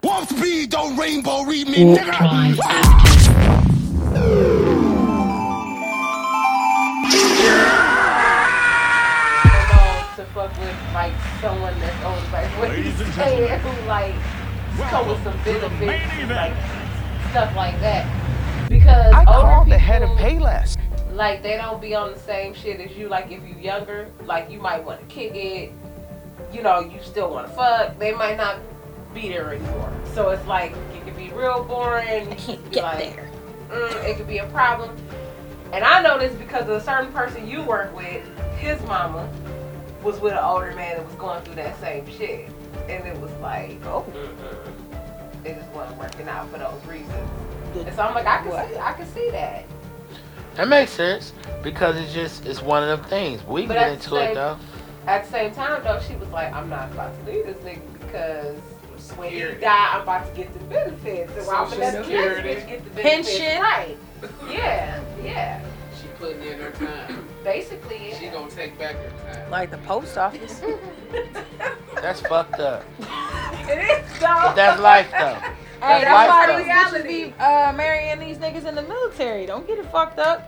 Won't be, don't rainbow read me, nigga! With like someone that's owned by what he's saying, who like come with some benefits, like stuff like that. Because I called the head of Payless. Like they don't be on the same shit as you. Like if you younger, like you might want to kick it. You know, you still want to fuck. They might not be there anymore. So it's like it could be real boring. I can't get like, there. It could be a problem. And I know this because of a certain person you work with. His mama was with an older man that was going through that same shit, and it was like, oh, it just wasn't working out for those reasons. And so I'm like, I can see that. That makes sense because it's one of them things. We can get into it though. At the same time though, she was like, I'm not about to leave this nigga because when he die, I'm about to get the benefits, and so I'm gonna let the bitch get the benefits. Pension, right? Yeah. She putting in her time. Basically, yeah. She gonna take back her time. Like the post office. That's fucked up. It is though. But that's life though. Hey, that's why these bitches be marrying these niggas in the military. Don't get it fucked up.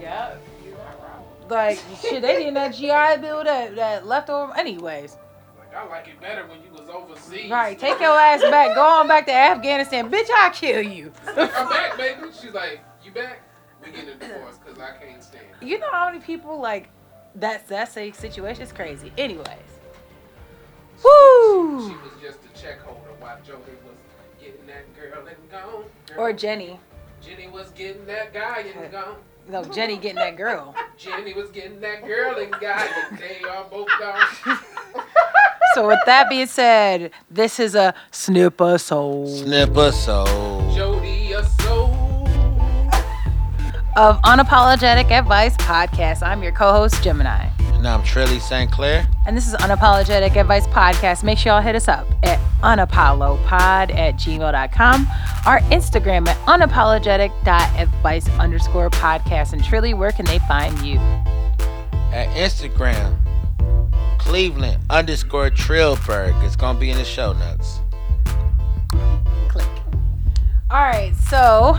Yeah, you're not wrong. Like shit, they did that GI Bill that leftover. Anyways. Like I like it better when you was overseas. Right, take your ass back. Go on back to Afghanistan, bitch. I'll kill you. I'm back, baby. She's like, you back? We get a divorce because I can't stand it. You know how many people like that's a situation? It's crazy. Anyways. Woo! She was just a check holder while Joey was getting that girl and gone. Girl. Or Jenny. Jenny was getting that guy and gone. No, Jenny getting that girl. Jenny was getting that girl and guy and they are both gone. So with that being said, this is a Snipper Soul. Snipper Soul. Jody a soul. Of Unapologetic Advice Podcast. I'm your co-host, Gemini. And I'm Trilly St. Clair. And this is Unapologetic Advice Podcast. Make sure y'all hit us up at unapolopod@gmail.com. Our Instagram at unapologetic.advice_podcast. And Trilly, where can they find you? At Instagram, Cleveland_Trillberg. It's going to be in the show notes. Click. All right, so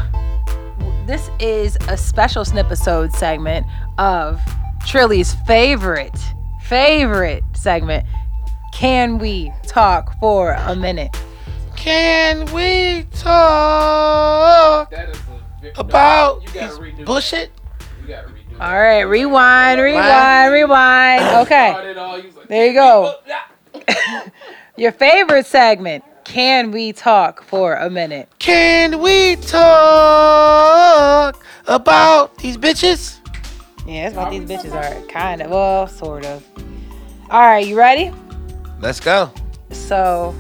this is a special Snippisode segment of Trilly's favorite segment. Can we talk for a minute? Can we talk about bullshit? All right, rewind. Okay, there you go. Your favorite segment. Can we talk for a minute? Can we talk about these bitches? Yeah, that's what these bitches are. Kind of. Well, sort of. All right, you ready? Let's go. So,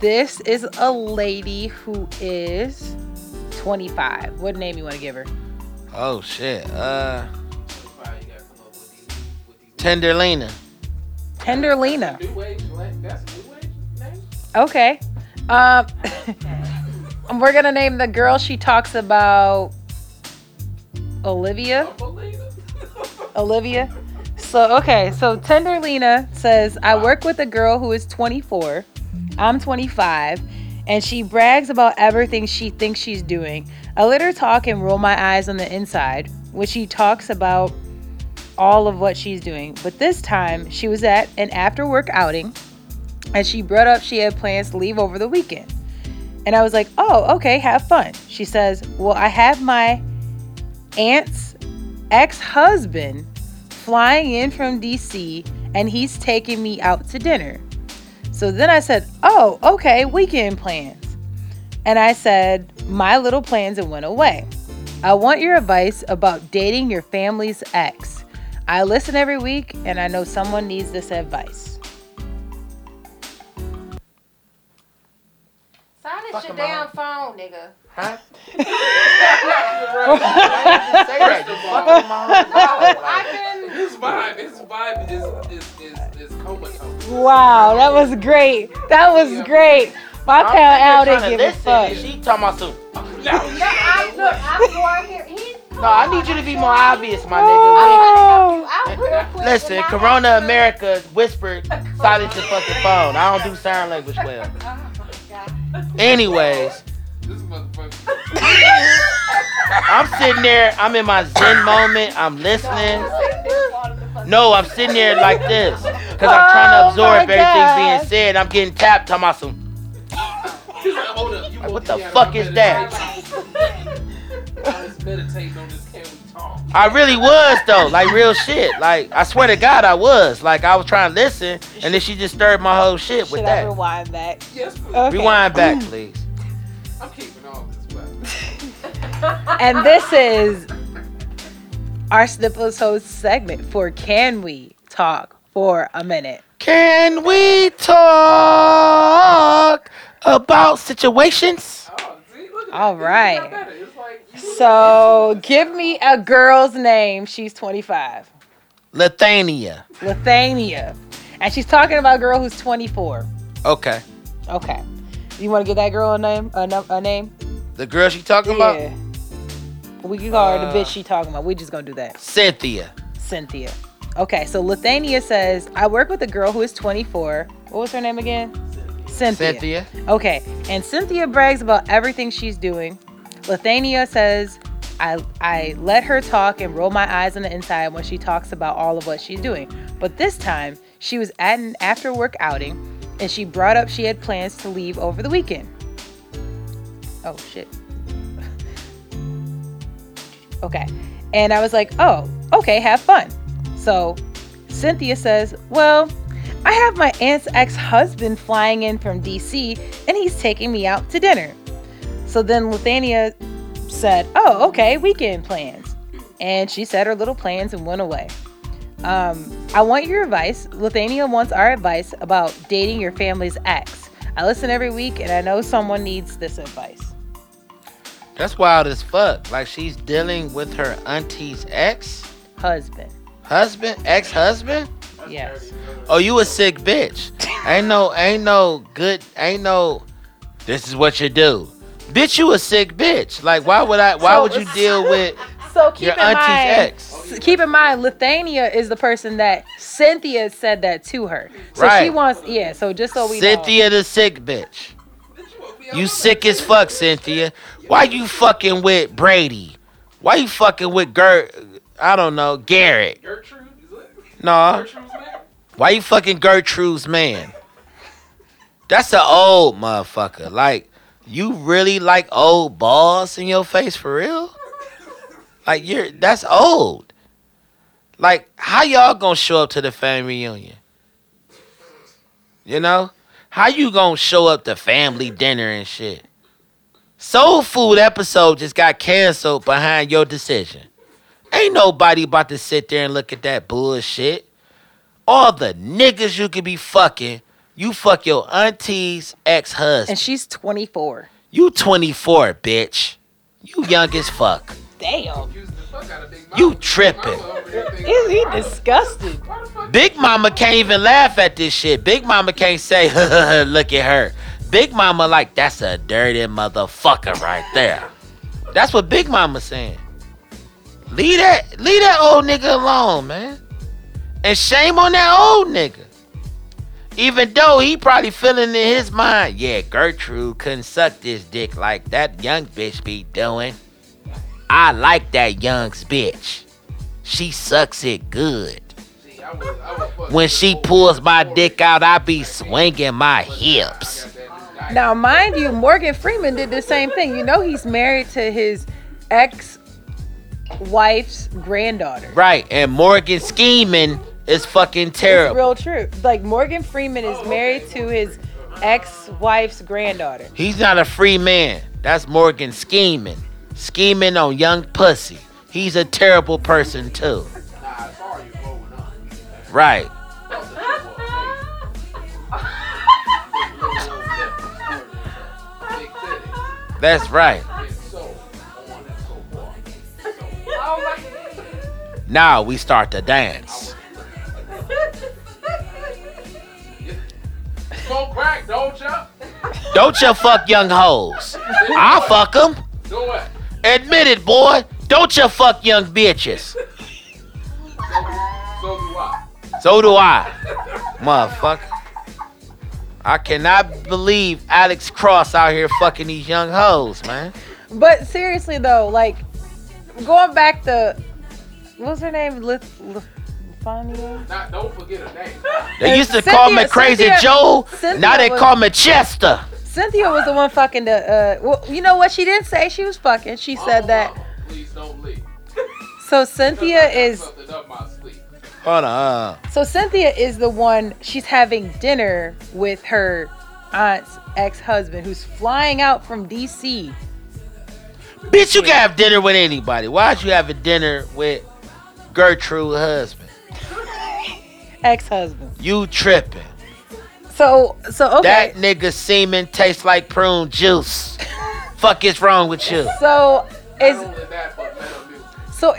this is a lady who is 25. What name you want to give her? Oh, shit. Tenderlina. That's a new wage name. Okay. We're going to name the girl she talks about Olivia. So, okay. So, Tenderlina says, I work with a girl who is 24. I'm 25. And she brags about everything she thinks she's doing. I let her talk and roll my eyes on the inside when she talks about all of what she's doing. But this time she was at an after work outing and she brought up she had plans to leave over the weekend. And I was like, oh, okay, have fun. She says, well, I have my aunt's ex-husband flying in from DC and he's taking me out to dinner. So then I said, oh, okay, weekend plans. And I said, my little plans, and went away. I want your advice about dating your family's ex. I listen every week, and I know someone needs this advice. Fix your damn phone, nigga. Huh? Wow, that was great. That was great. My pal Al didn't give a fuck. She talking about some. No, I need you to be more obvious, my nigga. Listen, Corona America whispered silence your fucking phone. I don't do sign language well. Anyways. I'm sitting there, I'm in my zen moment, I'm listening. No, I'm sitting there like this. Because I'm trying to absorb everything being said. I'm getting tapped on my some. Like, what the fuck is that? I really was though, like real shit. Like I swear to God, I was. Like I was trying to listen, and then she just stirred my whole shit with that. Should I rewind back? Yes, please. Okay. Rewind back, please. I'm keeping all this back. And this is our Snipples Host segment for Can We Talk for a Minute? Can we talk about situations? Oh, see, look at all that. Right. It's like, so give me a girl's name. She's 25. Lathania. And she's talking about a girl who's 24. Okay. You want to get that girl a name? The girl she talking about? We can call her the bitch she talking about. We just going to do that. Cynthia. Okay, so Lathania says, I work with a girl who is 24. What was her name again? Cynthia. Okay, and Cynthia brags about everything she's doing. Lathania says, I let her talk and roll my eyes on the inside when she talks about all of what she's doing. But this time, she was at an after-work outing, and she brought up she had plans to leave over the weekend. Oh, shit. Okay, and I was like, oh, okay, have fun. So Cynthia says, well, I have my aunt's ex-husband flying in from DC and he's taking me out to dinner. So then Lathania said, oh, okay, weekend plans. And she said her little plans and went away. I want your advice. Lathania wants our advice about dating your family's ex. I listen every week and I know someone needs this advice. That's wild as fuck. Like she's dealing with her auntie's ex-husband. Ex-husband? Yes. Oh, you a sick bitch. Ain't no this is what you do. Bitch, you a sick bitch. Like why would you deal with your auntie's ex? Keep in mind, Lathania is the person that Cynthia said that to her. So right. She wants Cynthia the sick bitch. You sick as fuck, Cynthia. Why you fucking with Brady? Why you fucking with Garrett. Gertrude? No. Why you fucking Gertrude's man? That's an old motherfucker. Like, you really like old balls in your face for real? Like, that's old. Like, how y'all gonna show up to the family reunion? You know? How you gonna show up to family dinner and shit? Soul Food episode just got canceled behind your decision. Ain't nobody about to sit there and look at that bullshit. All the niggas you could be fucking, you fuck your auntie's ex-husband. And she's 24. You 24, bitch. You young as fuck. Damn. You tripping. Is he disgusted? Big Mama can't even laugh at this shit. Big Mama can't say, look at her. Big Mama like, that's a dirty motherfucker right there. That's what Big Mama saying. Leave that old nigga alone, man. And shame on that old nigga. Even though he probably feeling in his mind, yeah, Gertrude couldn't suck this dick like that young bitch be doing. I like that young bitch. She sucks it good. When she pulls my dick out, I be swinging my hips. Now, mind you, Morgan Freeman did the same thing. You know he's married to his ex-wife's granddaughter. Right, and Morgan scheming is fucking terrible. It's real true. Like, Morgan Freeman is married to his ex-wife's granddaughter. He's not a free man. That's Morgan scheming. Scheming on young pussy. He's a terrible person, too. Right. That's right. Now we start to dance. Don't crack, don't ya? Don't ya fuck young hoes. I'll fuck them. Do it. Admit it, boy. Don't ya fuck young bitches. So do I. Motherfucker. I cannot believe Alex Cross out here fucking these young hoes, man. But seriously, though, like, going back to... What's her name? Lafania? Don't forget her name. They used to call me Crazy Joe. Now they call me Chester. Cynthia was the one fucking the... well, you know what? She didn't say she was fucking. She said that... Please don't leave. So Cynthia is... Hold on. So Cynthia is the one, she's having dinner with her aunt's ex-husband who's flying out from D.C. Bitch, you can have dinner with anybody. Why'd you have a dinner with Gertrude's husband? Ex-husband. You tripping. So okay. That nigga semen tastes like prune juice. Fuck is wrong with you? So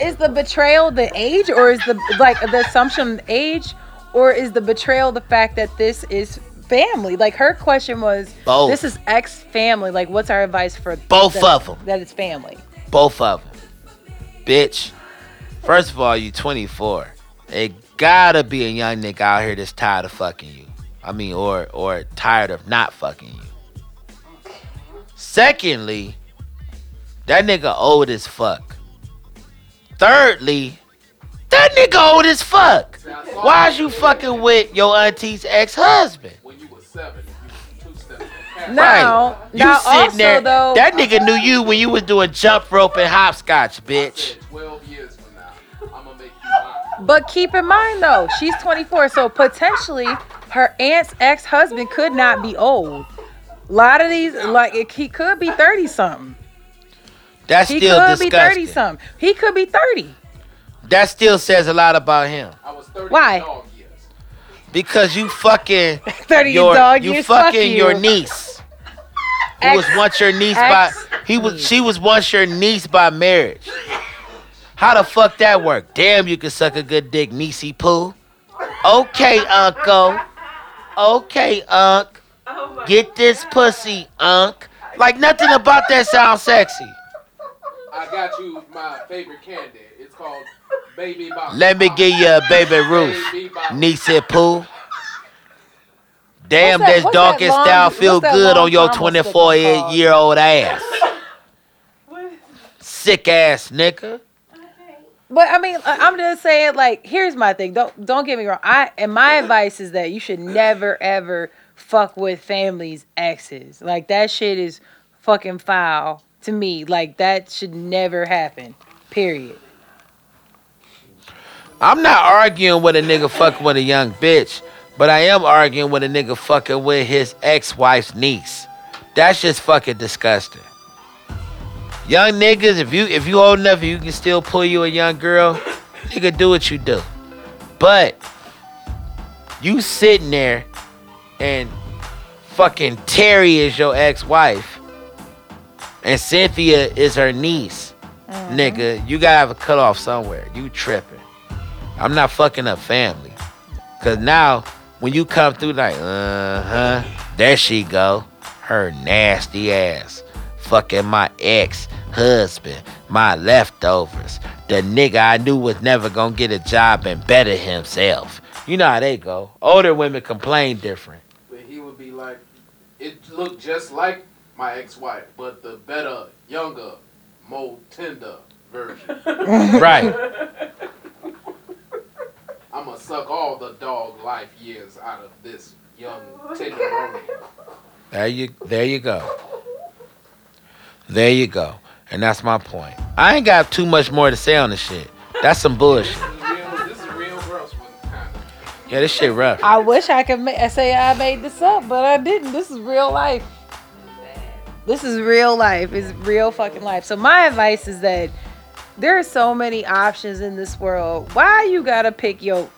is the betrayal the age, or is the assumption the age, or is the betrayal the fact that this is family? Like, her question was, both. This is ex-family. Like, what's our advice for both of them? That it's family. Both of them. Bitch. First of all, you 24. It gotta be a young nigga out here that's tired of fucking you. I mean, or tired of not fucking you. Secondly, that nigga old as fuck. Thirdly, that nigga old as fuck. Why is you fucking with your auntie's ex-husband? When you were 7, you was 2 steps back. Now, right. You sitting also, there. Though, that nigga knew you when you was doing jump rope and hopscotch, bitch. I said 12 years from now, I'm gonna make you mine. But keep in mind, though, she's 24, so potentially her aunt's ex-husband could not be old. A lot of these, like, he could be 30-something. That's still disgusting. He could be 30-something. He could be 30. That still says a lot about him. I was 30. Why? Dog years. Because you fucking 30 dog years. You fucking your niece. Who was once your niece by she was once your niece by marriage. How the fuck that work? Damn, you can suck a good dick, niecey poo. Okay, uncle. Okay, unc. Get this pussy, unc. Like, nothing about that sounds sexy. I got you my favorite candy. It's called Baby Bop. Let me give you a Baby Ruth, Niecy Poo. Damn, this doggy style feel good on your 24-year-old ass. Sick ass nigga. But I mean, I'm just saying, like, here's my thing. Don't get me wrong. My advice is that you should never ever fuck with family's exes. Like, that shit is fucking foul. To me, like, that should never happen. Period. I'm not arguing with a nigga fucking with a young bitch, but I am arguing with a nigga fucking with his ex-wife's niece. That's just fucking disgusting. Young niggas, if you old enough, you can still pull you a young girl. Nigga, do what you do. But you sitting there and fucking Terry is your ex-wife. And Cynthia is her niece. Mm-hmm. Nigga, you gotta have a cutoff somewhere. You tripping. I'm not fucking up family. Cause now, when you come through, like, there she go. Her nasty ass. Fucking my ex-husband. My leftovers. The nigga I knew was never gonna get a job and better himself. You know how they go. Older women complain different. But he would be like, it looked just like my ex-wife, but the better, younger, more tender version. Right. I'm going to suck all the dog life years out of this young tenderoni. There you go. There you go. And that's my point. I ain't got too much more to say on this shit. That's some bullshit. This is real gross one kind of. Yeah, this shit rough. I wish I could say I made this up, but I didn't. This is real life. This is real life. It's real fucking life. So my advice is that there are so many options in this world. Why you gotta pick your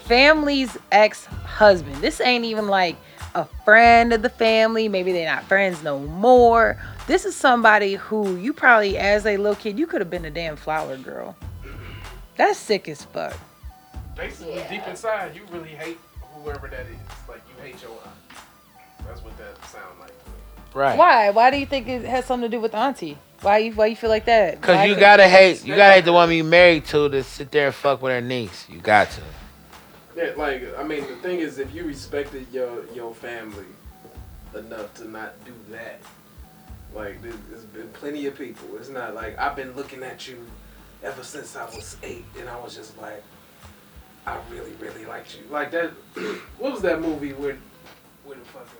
family's ex-husband? This ain't even like a friend of the family. Maybe they're not friends no more. This is somebody who you probably, as a little kid, you could have been a damn flower girl. That's sick as fuck. Basically, yeah. Deep inside, you really hate whoever that is. Like, you hate your aunt. That's what that sounds like. Right. Why? Why do you think it has something to do with auntie? Why you feel like that? Because you gotta hate the woman you married to sit there and fuck with her niece. You got to. Yeah, the thing is, if you respected your family enough to not do that, there's been plenty of people. It's not like I've been looking at you ever since I was 8, and I was just like, I really, really liked you. Like that. What was that movie with the fucking?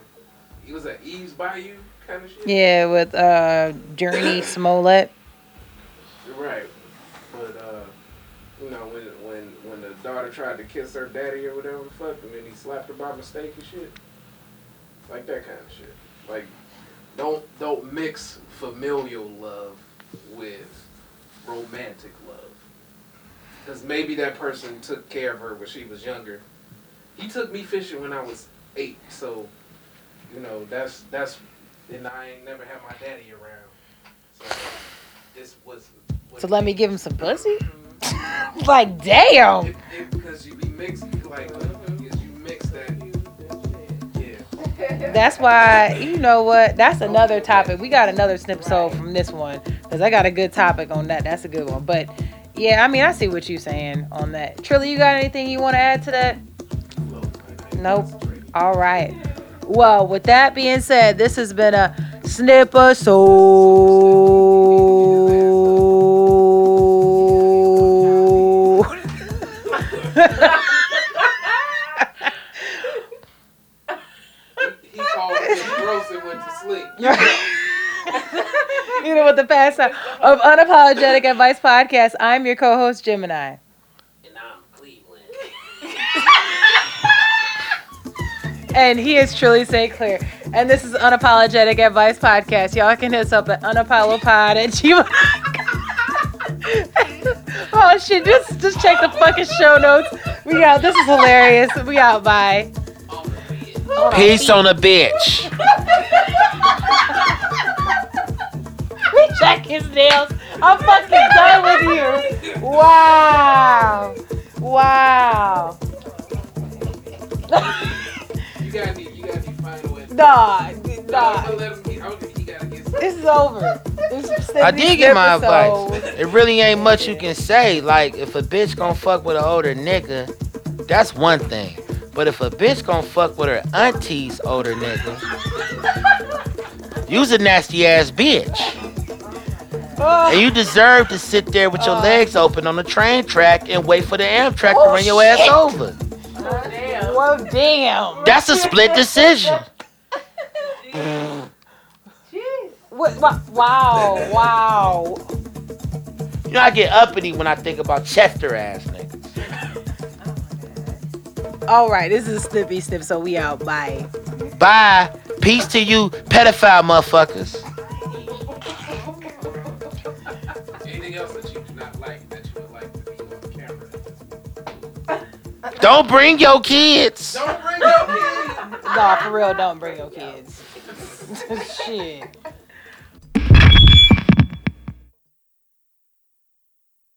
It was an Eve's Bayou kind of shit? Yeah, with Journey Smollett. Right. But, when the daughter tried to kiss her daddy or whatever the fuck, and then he slapped her by mistake and shit. Like that kind of shit. Like, don't mix familial love with romantic love. Because maybe that person took care of her when she was younger. He took me fishing when I was 8, so... You know, that's, and I ain't never had my daddy around. So, this was... So, let me give him some pussy? Mm-hmm. Like, damn! Because you be mixing, you mix that, yeah. That's why, you know what, that's another topic. We got another snip soul from this one, because I got a good topic on that. That's a good one. But, yeah, I mean, I see what you're saying on that. Trilly, you got anything you want to add to that? Nope. All right. Well, with that being said, this has been a snip-a-soul. He called it gross and went to sleep. You know what the past time of Unapologetic Advice Podcast. I'm your co-host, Gemini. And I'm Cleveland. And he is Trilly St. Clair. And this is Unapologetic Advice Podcast. Y'all can hit us up at unapolopod@gmail.com. Oh, shit. Just check the fucking show notes. We out. This is hilarious. We out. Bye. Peace on the bitch. We check his nails. I'm fucking done with you. Wow. You gotta be fine with it. Nah. This is over. I did get my advice. It really ain't much you can say. Like, if a bitch gonna fuck with an older nigga, that's one thing. But if a bitch gonna fuck with her auntie's older nigga, you's a nasty ass bitch. And you deserve to sit there with your legs open on the train track and wait for the Amtrak to run your ass over. Whoa, damn. That's a split decision. Jeez. Wow. You know, I get uppity when I think about Chester ass niggas. All right, this is Snippy Snip, so we out. Bye. Bye. Peace to you, pedophile motherfuckers. Anything else that you do not like that you would like to be on camera? Don't bring your kids. Nah, for real, don't bring your kids. Shit.